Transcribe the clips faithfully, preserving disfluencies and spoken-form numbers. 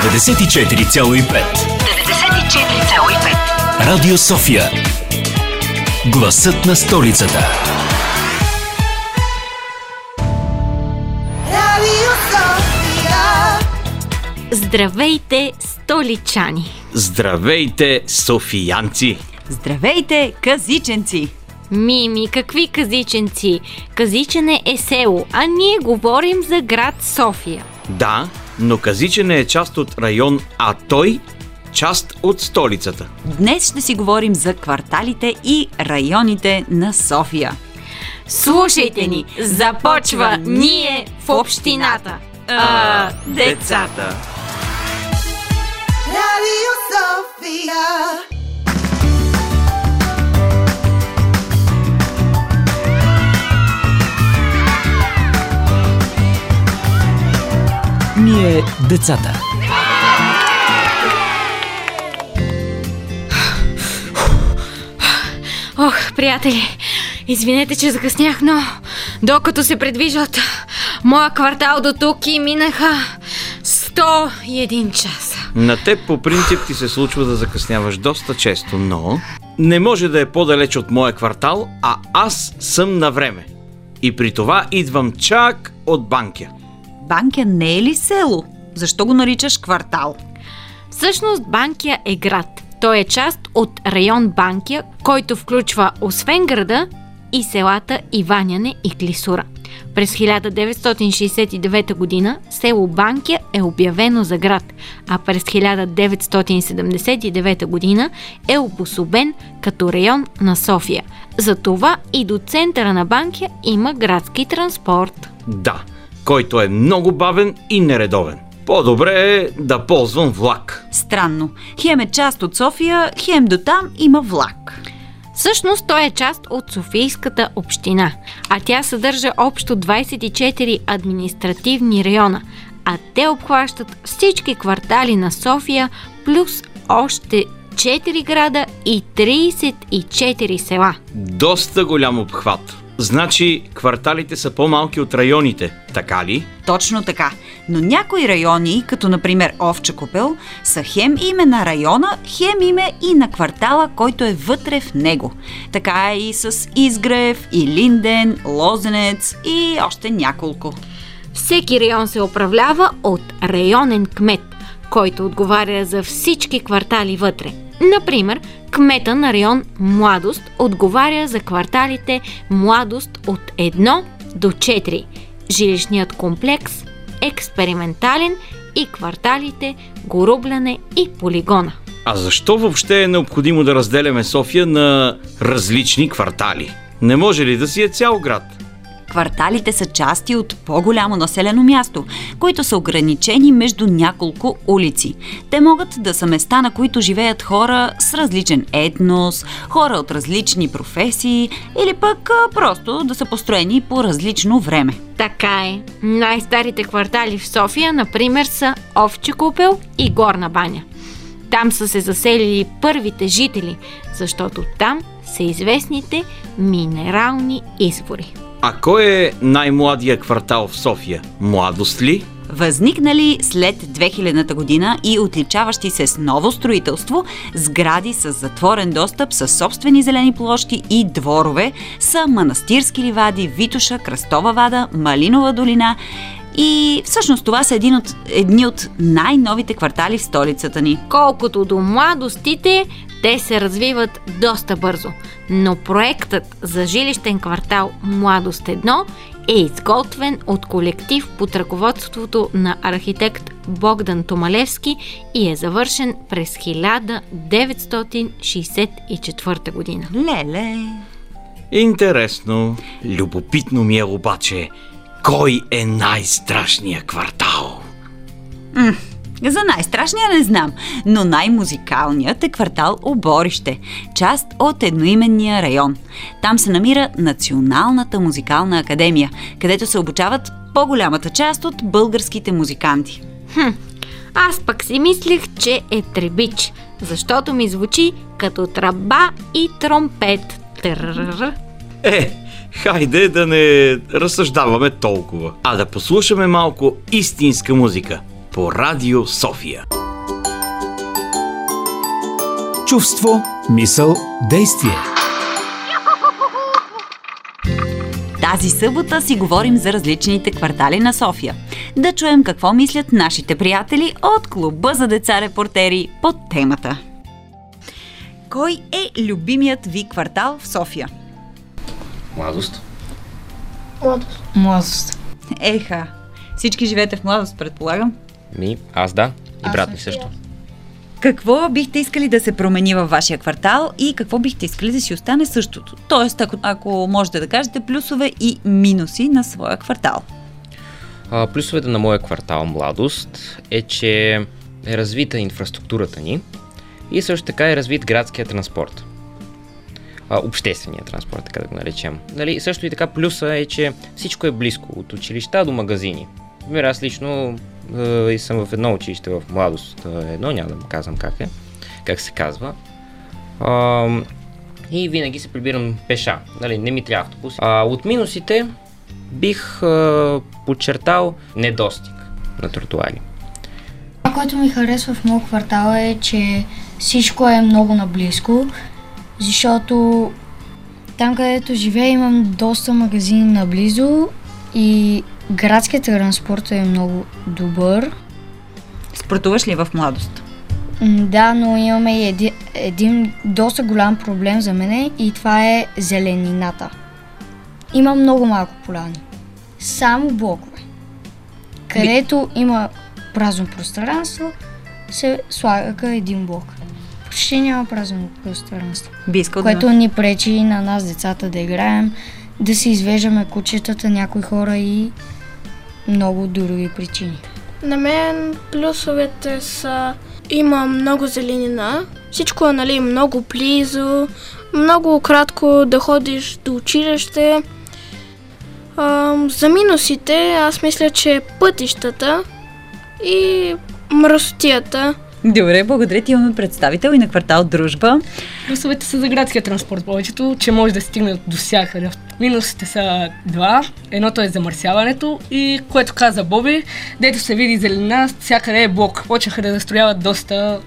деветдесет и четири цяло и пет. деветдесет и четири цяло и пет. Радио София. Гласът на столицата. Радио София. Здравейте, столичани! Здравейте, софиянци! Здравейте, казиченци! Мими, какви казиченци? Казичене е село, а ние говорим за град София. Да, но Казичене е част от район, а той част от столицата. Днес ще си говорим за кварталите и районите на София. Слушайте ни! Започва Ние в общината. А, децата! Радио София. Ние децата. Ох, приятели, извинете, че закъснях, но докато се предвижват моя квартал до тук и минаха сто и един час. На теб по принцип ти се случва да закъсняваш доста често, но не може да е по-далеч от моя квартал, а аз съм на време. И при това идвам чак от Банкя. Банкя не е ли село? Защо го наричаш квартал? Всъщност Банкя е град. Той е част от район Банкя, който включва освен града и селата Иваняне и Клисура. През хиляда деветстотин шейсет и девета година село Банкя е обявено за град, а през хиляда деветстотин седемдесет и девета година е обособен като район на София. Затова и до центъра на Банкя има градски транспорт. Да, който е много бавен и нередовен. По-добре е да ползвам влак. Странно. Хем е част от София, хем до там има влак. Всъщност той е част от Софийската община, а тя съдържа общо двайсет и четири административни района, а те обхващат всички квартали на София, плюс още четири града и трийсет и четири села. Доста голям обхват. Значи кварталите са по-малки от районите, така ли? Точно така, но някои райони, като например Овча купел, са хем име на района, хем име и на квартала, който е вътре в него. Така е и с Изгрев, и Линден, Лозенец и още няколко. Всеки район се управлява от районен кмет, който отговаря за всички квартали вътре. Например, кмета на район Младост отговаря за кварталите Младост от едно до четири, жилищният комплекс Експериментален и кварталите Горубляне и Полигона. А защо въобще е необходимо да разделяме София на различни квартали? Не може ли да си е цял град? Кварталите са части от по-голямо населено място, които са ограничени между няколко улици. Те могат да са места, на които живеят хора с различен етнос, хора от различни професии или пък просто да са построени по различно време. Така е. Най-старите квартали в София, например, са Овча купел и Горна баня. Там са се заселили първите жители, защото там са известните минерални извори. А кой е най-младия квартал в София? Младост ли? Възникнали след две хилядната година и отличаващи се с ново строителство, сгради с затворен достъп, със собствени зелени площи и дворове са Манастирски ливади, Витоша, Кръстова вада, Малинова долина и всъщност това са един от, едни от най-новите квартали в столицата ни. Колкото до младостите, те се развиват доста бързо, но проектът за жилищен квартал Младост едно е изготвен от колектив под ръководството на архитект Богдан Томалевски и е завършен през хиляда деветстотин шейсет и четвърта година. Леле! Интересно, любопитно ми е обаче, кой е най-страшния квартал? Ммм... За най-страшния не знам, но най-музикалният е квартал Оборище, част от едноименния район. Там се намира Националната музикална академия, където се обучават по-голямата част от българските музиканти. Хм, аз пък си мислих, че е требич, защото ми звучи като тръба и тромпет. Тррррр. Е, хайде да не разсъждаваме толкова, а да послушаме малко истинска музика. по Радио София. Чувство, мисъл, действие. Тази събота си говорим за различните квартали на София. Да чуем какво мислят нашите приятели от клуба за деца репортери под темата. Кой е любимият ви квартал в София? Младост. Младост. Младост. Еха, всички живеете в Младост, предполагам? Ми, аз да. И брат ми също. Какво бихте искали да се промени във вашия квартал и какво бихте искали да си остане същото? Тоест, ако, ако можете да кажете плюсове и минуси на своя квартал. А, плюсовете на моя квартал Младост е, че е развита инфраструктурата ни и също така е развит градския транспорт. А, обществения транспорт, така да го наречем. Дали, също и така плюса е, че всичко е близко, от училища до магазини. Например, аз лично и съм в едно училище в Младост едно, няма да му казвам как е, как се казва. А, и винаги се прибирам пеша, нали, не ми трябва автобус. А, от минусите бих а, подчертал недостиг на тротоари. Това, което ми харесва в моят квартал е, че всичко е много наблизко, защото там, където живея, имам доста магазини наблизо и градският транспорт е много добър. Спортуваш ли в Младост? Да, но имаме един, един доста голям проблем за мене и това е зеленината. Има много малко поляни. Само блокове. Където има празно пространство, се слага един блок. Почти няма празно пространство. Което ни пречи на нас, децата, да играем, да се извеждаме кучетата, някои хора и много други причини. На мен плюсовете са, има много зеленина, всичко е, нали, много близо, много кратко да ходиш до училище. А, за минусите аз мисля, че пътищата и мръсотията. Добре, благодаря ти. Имаме представител и на квартал Дружба. Плюсовете са за градския транспорт повечето, че може да стигнат до всякъде. Минусите са два. Едното е замърсяването и, което каза Боби, дето се види зелена, всякъде е блок. Почнаха да застрояват доста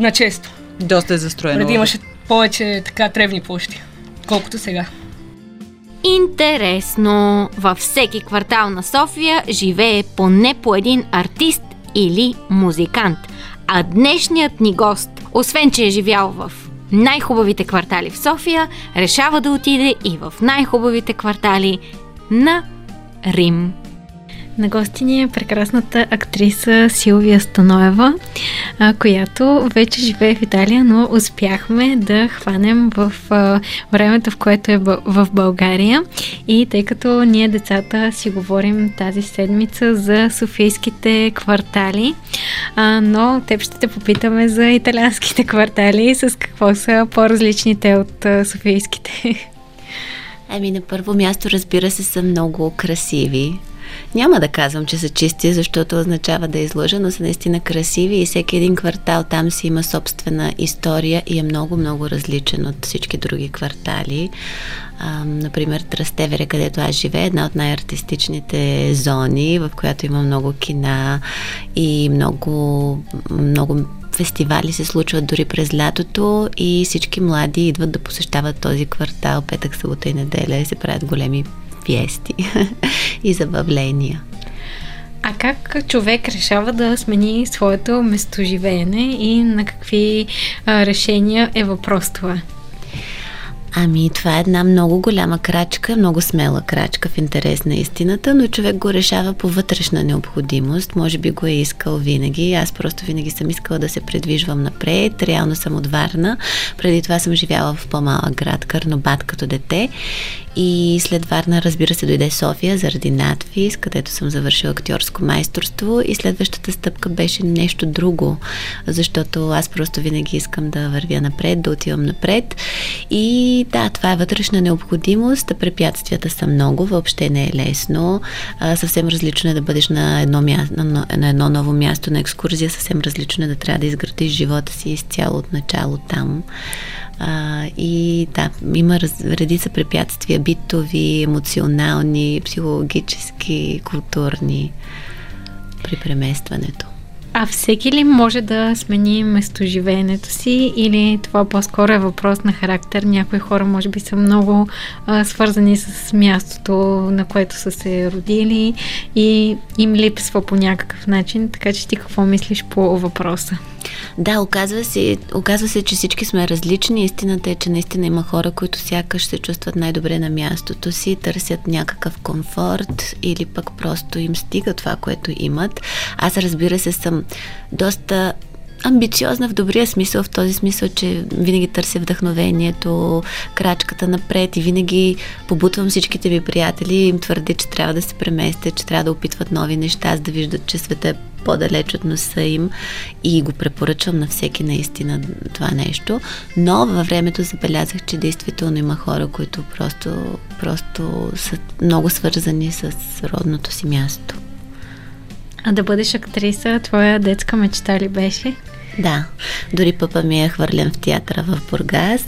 начесто. Доста е застроено. Преди имаше повече така тревни площи, колкото сега. Интересно! Във всеки квартал на София живее поне по един артист или музикант. А днешният ни гост, освен че е живял в най-хубавите квартали в София, решава да отиде и в най-хубавите квартали на Рим. На гости ни е прекрасната актриса Силвия Станоева, която вече живее в Италия, но успяхме да хванем в времето, в което е в България. И тъй като ние, децата, си говорим тази седмица за софийските квартали, но теб ще те попитаме за италианските квартали, с какво са по-различните от софийските. Ами на първо място, разбира се, са много красиви. Няма да казвам, че са чисти, защото означава да излъжа, но са наистина красиви и всеки един квартал там си има собствена история и е много-много различен от всички други квартали. А, например, Трастевере, където аз живея, една от най-артистичните зони, в която има много кина и много, много фестивали се случват дори през лятото и всички млади идват да посещават този квартал петък, събота и неделя и се правят големи фиести и забавления. А как човек решава да смени своето местоживеене и на какви а, решения е въпрос това? Ами това е една много голяма крачка, много смела крачка в интерес на истината, но човек го решава по вътрешна необходимост. Може би го е искал винаги. Аз просто винаги съм искала да се придвижвам напред. Реално съм от Варна. Преди това съм живяла в по-малък град Карнобат като дете. И след Варна, разбира се, дойде София заради НАТФИЗ, където съм завършила актьорско майсторство и следващата стъпка беше нещо друго, защото аз просто винаги искам да вървя напред, да отивам напред и да, това е вътрешна необходимост, препятствията са много, въобще не е лесно, а, съвсем различно е да бъдеш на едно, място, на, на едно ново място на екскурзия, съвсем различно е да трябва да изградиш живота си изцяло от начало там. А, и да, има раз, редица препятствия, битови, емоционални, психологически, културни при преместването. А всеки ли може да смени местоживеенето си, или това по-скоро е въпрос на характер? Някои хора може би са много а, свързани с мястото, на което са се родили, и им липсва по някакъв начин, така че ти какво мислиш по въпроса? Да, оказва се, оказва се, че всички сме различни. Истината е, че наистина има хора, които сякаш се чувстват най-добре на мястото си, търсят някакъв комфорт или пък просто им стига това, което имат. Аз, разбира се, съм доста амбициозна в добрия смисъл, в този смисъл, че винаги търся вдъхновението, крачката напред, и винаги побутвам всичките ми приятели и им твърдя, че трябва да се преместят, че трябва да опитват нови неща, за да виждат, че света е по-далеч от носа им, и го препоръчвам на всеки наистина това нещо. Но във времето забелязах, че действително има хора, които просто, просто са много свързани с родното си място. А да бъдеш актриса, твоя детска мечта ли беше? Да, дори папа ми е хвърлен в театъра в Бургас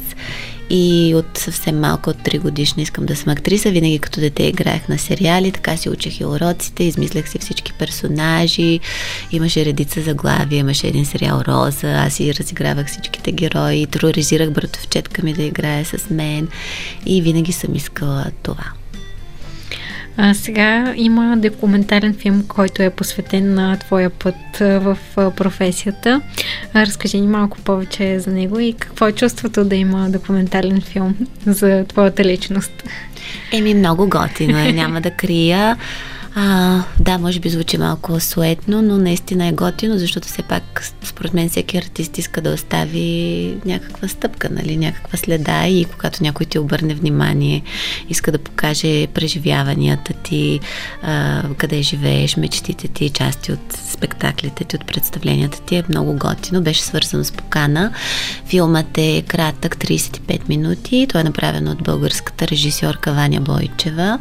и от съвсем малко, от три годишна, искам да съм актриса. Винаги като дете играех на сериали, така си учех и уроците, измислях си всички персонажи, имаше редица заглавия, имаше един сериал Роза, аз си разигравах всичките герои, тероризирах братовчетка ми да играе с мен и винаги съм искала това. А сега има документален филм, който е посветен на твоя път в професията. Разкажи ни малко повече за него и какво е чувството да има документален филм за твоята личност? Еми, много готино е, няма да крия. А, да, може би звучи малко суетно, но наистина е готино, защото все пак според мен всеки артист иска да остави някаква стъпка, нали, някаква следа, и когато някой ти обърне внимание, иска да покаже преживяванията ти, а, къде живееш, мечтите ти, части от спектаклите ти, от представленията ти, е много готино. Беше свързано с покана. Филмът е кратък, трийсет и пет минути. Той е направен от българската режисьорка Ваня Бойчева,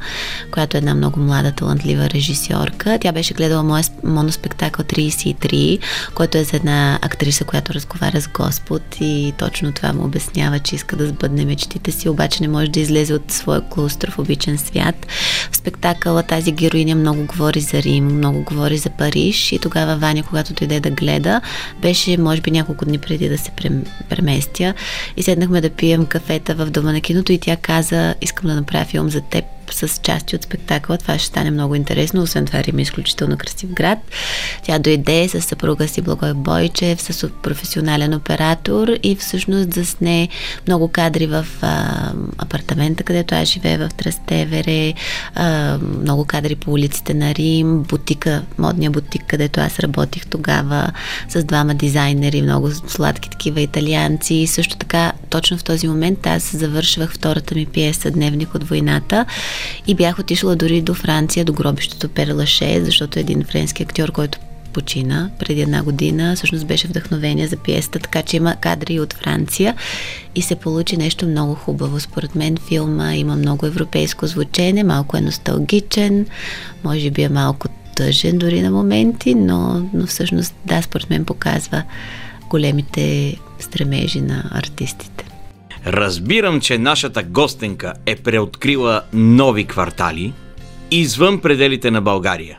която е една много млада, талантлива режисьорка. Тя беше гледала моя моноспектакъл трийсет и три, който е за една актриса, която разговаря с Господ, и точно това му обяснява, че иска да сбъдне мечтите си, обаче не може да излезе от своя клаустрофобичен свят. В спектакъла тази героиня много говори за Рим, много говори за Париж, и тогава Ваня, когато дойде да гледа, беше може би няколко дни преди да се преместя, и седнахме да пием кафета в дома на киното, и тя каза: "Искам да направя филм за теб с части от спектакъла, това ще стане много интересно, освен това Рим е изключително красив град." Тя дойде с съпруга си Благоев Бойчев, с професионален оператор, и всъщност засне много кадри в а, апартамента, където аз живея в Трастевере, а, много кадри по улиците на Рим, бутика, модния бутик, където аз работих тогава, с двама дизайнери, много сладки такива италианци, и също така точно в този момент аз завършвах втората ми пиеса "Дневник от войната" и бях отишла дори до Франция, до гробището Перлаше, защото един френски актьор, който почина преди една година, всъщност беше вдъхновение за пиесата, така че има кадри от Франция и се получи нещо много хубаво. Според мен филма има много европейско звучене, малко е носталгичен, може би е малко тъжен дори на моменти, но, но всъщност да, според мен показва големите стремежи на артистите. Разбирам, че нашата гостенка е преоткрила нови квартали извън пределите на България.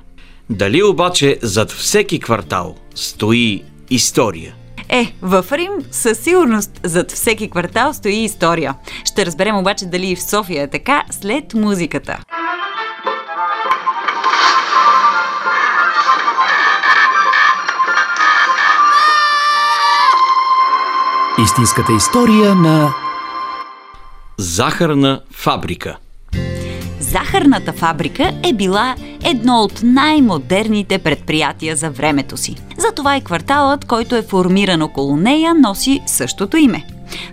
Дали обаче зад всеки квартал стои история? Е, в Рим със сигурност зад всеки квартал стои история. Ще разберем обаче дали и в София е така след музиката. Истинската история на Захарна фабрика. Захарната фабрика е била едно от най-модерните предприятия за времето си. Затова и кварталът, който е формиран около нея, носи същото име.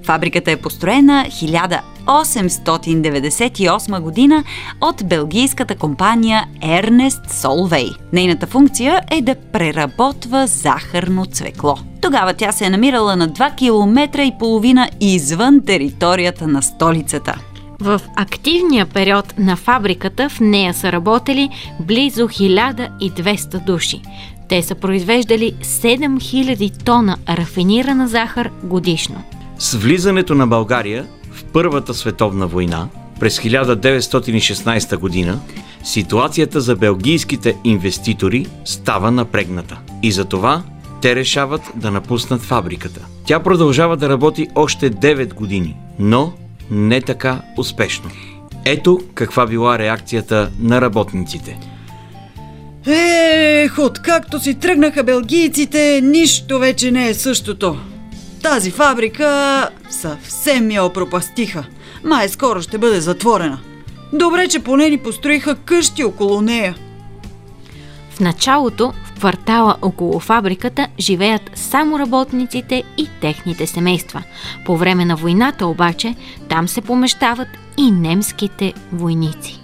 Фабриката е построена хиляда осемстотин деветдесет и осма година от белгийската компания Ернест Солвей. Нейната функция е да преработва захарно цвекло. Тогава тя се е намирала на два километра и половина извън територията на столицата. В активния период на фабриката в нея са работели близо хиляда и двеста души. Те са произвеждали седем хиляди тона рафинирана захар годишно. С влизането на България в Първата световна война през хиляда деветстотин и шестнадесета година ситуацията за белгийските инвеститори става напрегната. И затова Те решават да напуснат фабриката. Тя продължава да работи още девет години, но не така успешно. Ето каква била реакцията на работниците. Ех, откакто си тръгнаха белгийците, нищо вече не е същото. Тази фабрика съвсем я опропастиха. Май скоро ще бъде затворена. Добре, че поне ни построиха къщи около нея. В началото в квартала около фабриката живеят само работниците и техните семейства. По време на войната обаче там се помещават и немските войници.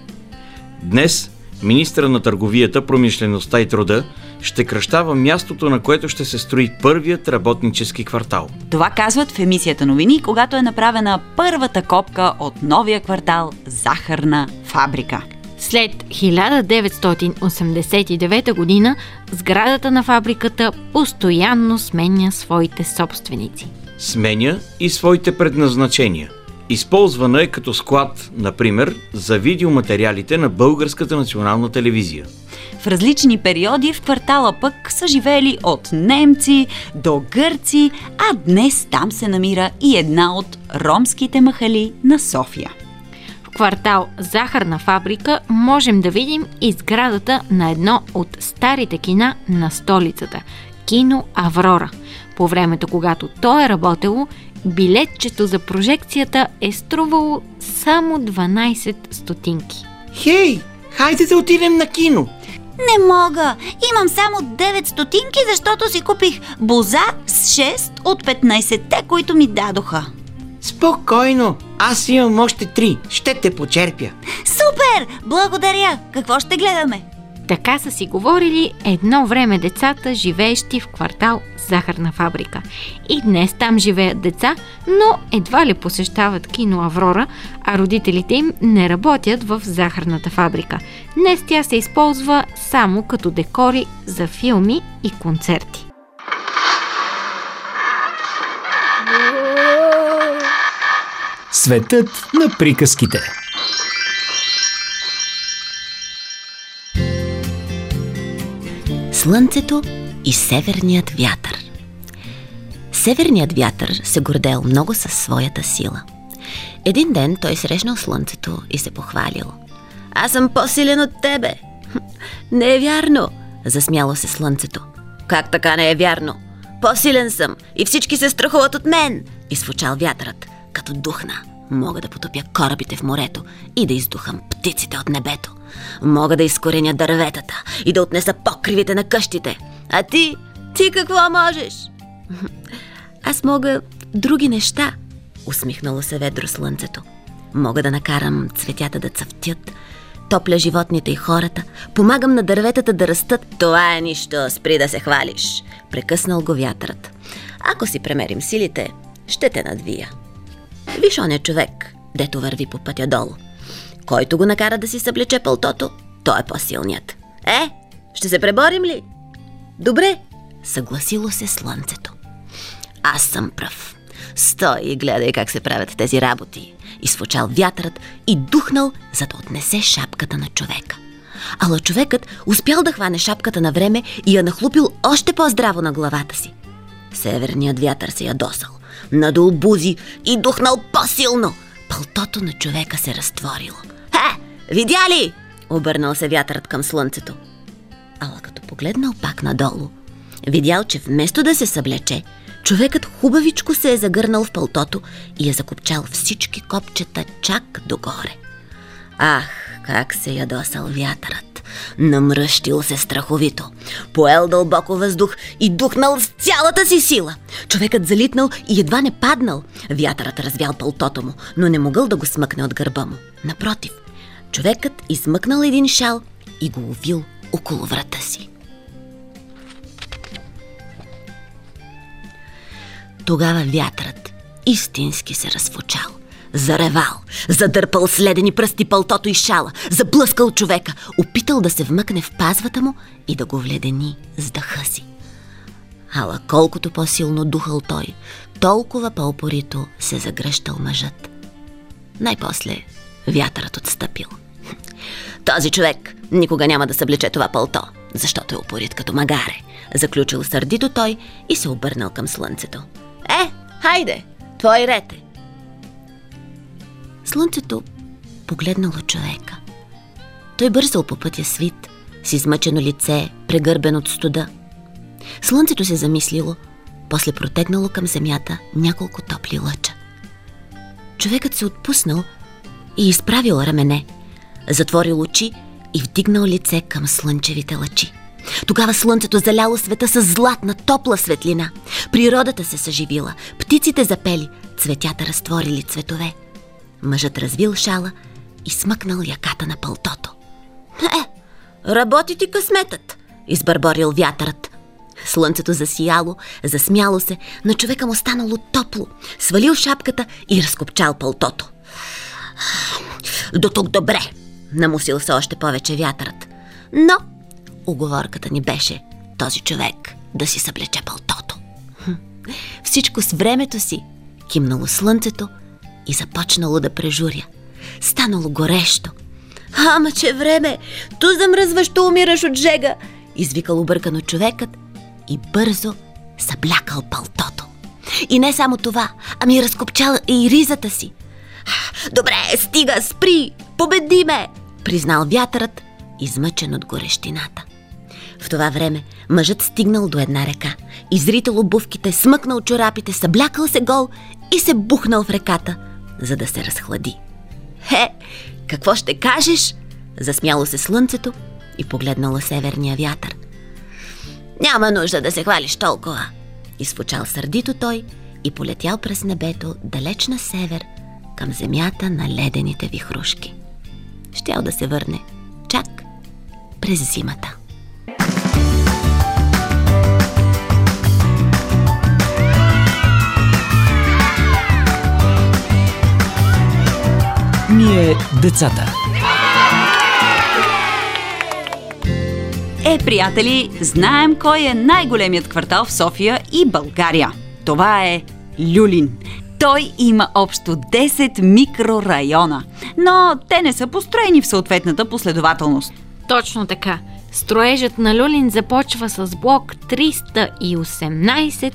Днес министър на търговията, промишлеността и труда ще кръщава мястото, на което ще се строи първият работнически квартал. Това казват в емисията новини, когато е направена първата копка от новия квартал Захарна фабрика. След хиляда деветстотин осемдесет и девета година сградата на фабриката постоянно сменя своите собственици. Сменя и своите предназначения. Използвана е като склад, например, за видеоматериалите на Българската национална телевизия. В различни периоди в квартала пък са живели от немци до гърци, а днес там се намира и една от ромските махали на София. В квартал Захарна фабрика можем да видим и сградата на едно от старите кина на столицата – Кино Аврора. По времето, когато то е работело, билетчето за прожекцията е струвало само дванайсет стотинки. Хей, хайде да отидем на кино! Не мога! Имам само девет стотинки, защото си купих боза с шест от петнайсетте, които ми дадоха. Спокойно! Аз имам още три. Ще те почерпя. Супер! Благодаря! Какво ще гледаме? Така са си говорили едно време децата, живеещи в квартал Захарна фабрика. И днес там живеят деца, но едва ли посещават кино Аврора, а родителите им не работят в Захарната фабрика. Днес тя се използва само като декори за филми и концерти. Светът на приказките. Слънцето и северният вятър. Северният вятър се гордел много със своята сила. Един ден той срещнал слънцето и се похвалил. Аз съм по-силен от тебе. Не е вярно, засмяло се слънцето. Как така не е вярно? По-силен съм и всички се страхуват от мен, извучал вятърът. Като духна, мога да потопя корабите в морето и да издухам птиците от небето. Мога да изкореня дърветата и да отнеса покривите на къщите. А ти? Ти какво можеш? Аз мога други неща, усмихнало се ведро слънцето. Мога да накарам цветята да цъфтят, топля животните и хората, помагам на дърветата да растат. Това е нищо, спри да се хвалиш, прекъснал го вятърът. Ако си премерим силите, ще те надвия. Виж он е човек, дето върви по пътя долу. Който го накара да си съблече пълтото, той е по-силният. Е, ще се преборим ли? Добре, съгласило се слънцето. Аз съм пръв. Стой и гледай как се правят тези работи. Изфучал вятърът и духнал, за да отнесе шапката на човека. Ала човекът успял да хване шапката на време и я нахлупил още по-здраво на главата си. Северният вятър се ядосал, надул бузи и духнал по-силно. Пълтото на човека се разтворило. Е, видя ли? Обърнал се вятърът към слънцето. Ала като погледнал пак надолу, видял, че вместо да се съблече, човекът хубавичко се е загърнал в пълтото и е закопчал всички копчета чак догоре. Ах, как се ядосал вятърът! Намръщил се страховито, поел дълбоко въздух и духнал с цялата си сила. Човекът залитнал и едва не паднал. Вятърът развял пълтото му, но не могъл да го смъкне от гърба му. Напротив, човекът измъкнал един шал и го увил около врата си. Тогава вятърът истински се разфучал. Заревал, задърпал с ледени пръсти пълтото и шала, заблъскал човека, опитал да се вмъкне в пазвата му и да го вледени с дъха си. Ала колкото по-силно духал той, толкова по-упорито се загръщал мъжът. Най-после вятърът отстъпил. Този човек никога няма да съблече това пълто, защото е упорит като магаре, заключил сърдито той и се обърнал към слънцето. Е, хайде, твой ред е. Слънцето погледнало човека. Той бързал по пътя свит, с измъчено лице, прегърбен от студа. Слънцето се замислило, после протегнало към земята няколко топли лъча. Човекът се отпуснал и изправил рамене, затворил очи и вдигнал лице към слънчевите лъчи. Тогава слънцето заляло света с златна, топла светлина. Природата се съживила, птиците запели, цветята разтворили цветове. Мъжът развил шала и смъкнал яката на палтото. Е, работи ти късметът, избърборил вятърът. Слънцето засияло, засмяло се, но човека му станало топло. Свалил шапката и разкопчал палтото. До тук добре, намусил се още повече вятърът. Но уговорката ни беше този човек да си съблече палтото. Всичко с времето си, кимнало слънцето и започнало да прежуря. Станало горещо. Ама че време, ту замръзващо умираш от жега, извикал объркано човекът и бързо съблякал палтото. И не само това, ами разкопчал и ризата си. Добре, стига, спри, победи ме, признал вятърът, измъчен от горещината. В това време мъжът стигнал до една река, изритал обувките, смъкнал чорапите, съблякал се гол и се бухнал в реката, за да се разхлади. Хе, какво ще кажеш? Засмяло се слънцето и погледнало северния вятър. Няма нужда да се хвалиш толкова, изпочал сърдито той и полетял през небето далеч на север, към земята на ледените вихрушки. Щял да се върне чак през зимата. Ние, децата. Е, приятели, знаем кой е най-големият квартал в София и България. Това е Люлин. Той има общо десет микрорайона, но те не са построени в съответната последователност. Точно така. Строежът на Люлин започва с блок триста и осемнайсет,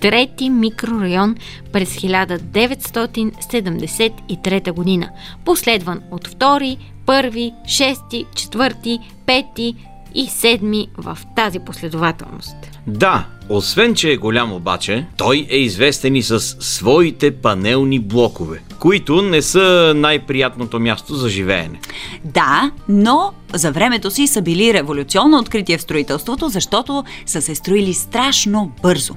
трети микрорайон през хиляда деветстотин седемдесет и трета година, последван от втори, първи, шести, четвърти, пети и седми в тази последователност. Да, освен че е голям обаче, той е известен и с своите панелни блокове, които не са най-приятното място за живеене. Да, но за времето си са били революционно откритие в строителството, защото са се строили страшно бързо.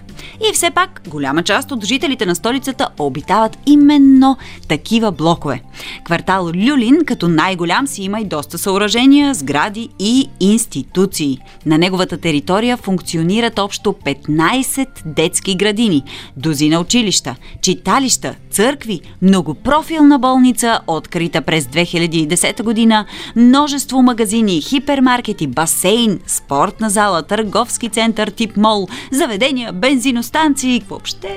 И все пак голяма част от жителите на столицата обитават именно такива блокове. Квартал Люлин като най-голям си има и доста съоръжения, сгради и институции. На неговата територия функционират общо петнайсет детски градини, дозина училища, читалища, църкви, многопрофилна болница, открита през две хиляди и десета година, множество магазини, хипермаркети, басейн, спортна зала, търговски център тип мол, заведения, бензиностанции, въобще...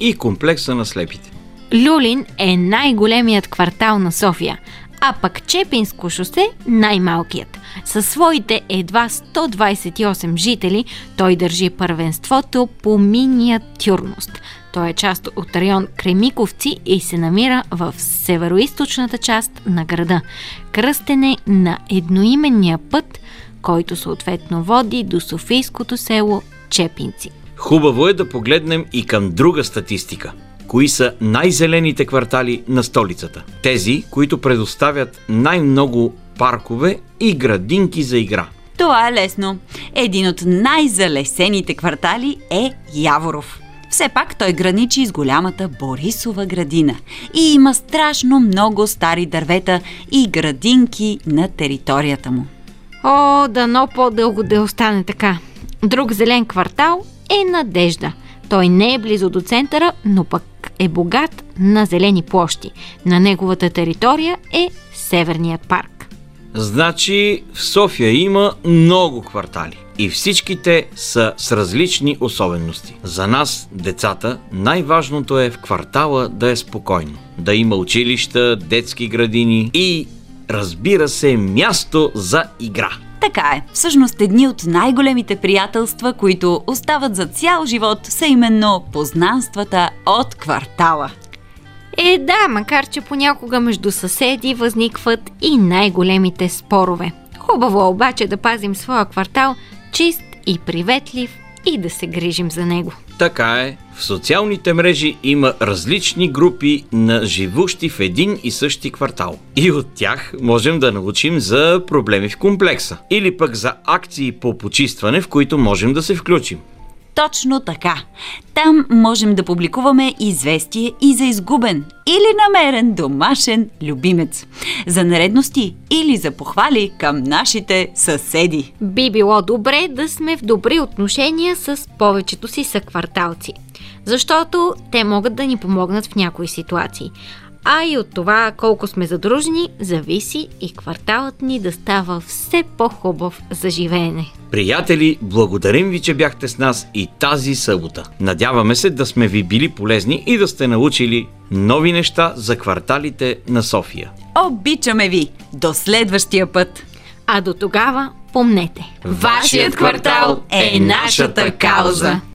И комплекса на слепите. Люлин е най-големият квартал на София, а пък Чепинско шосе най-малкият. Със своите едва сто двайсет и осем жители той държи първенството по миниатюрност. Той е част от район Кремиковци и се намира в североизточната част на града. Кръстен е на едноименния път, който съответно води до софийското село Чепинци. Хубаво е да погледнем и към друга статистика. Кои са най-зелените квартали на столицата? Тези, които предоставят най-много паркове и градинки за игра. Това е лесно. Един от най-залесените квартали е Яворов. Все пак той граничи с голямата Борисова градина и има страшно много стари дървета и градинки на територията му. О, дано по-дълго да остане така. Друг зелен квартал е Надежда. Той не е близо до центъра, но пък е богат на зелени площи. На неговата територия е Северният парк. Значи в София има много квартали и всичките са с различни особености. За нас, децата, най-важното е в квартала да е спокойно. Да има училища, детски градини и, разбира се, място за игра. Така е. Всъщност едни от най-големите приятелства, които остават за цял живот, са именно познанствата от квартала. Е, да, макар че понякога между съседи възникват и най-големите спорове. Хубаво обаче да пазим своя квартал чист и приветлив и да се грижим за него. Така е. В социалните мрежи има различни групи на живущи в един и същи квартал. И от тях можем да научим за проблеми в комплекса. Или пък за акции по почистване, в които можем да се включим. Точно така. Там можем да публикуваме известие и за изгубен или намерен домашен любимец, за нередности или за похвали към нашите съседи. Би било добре да сме в добри отношения с повечето си съкварталци, защото те могат да ни помогнат в някои ситуации. А и от това колко сме задружни, зависи и кварталът ни да става все по-хубав за живеене. Приятели, благодарим ви, че бяхте с нас и тази събота. Надяваме се да сме ви били полезни и да сте научили нови неща за кварталите на София. Обичаме ви! До следващия път! А до тогава помнете, вашият квартал е нашата кауза!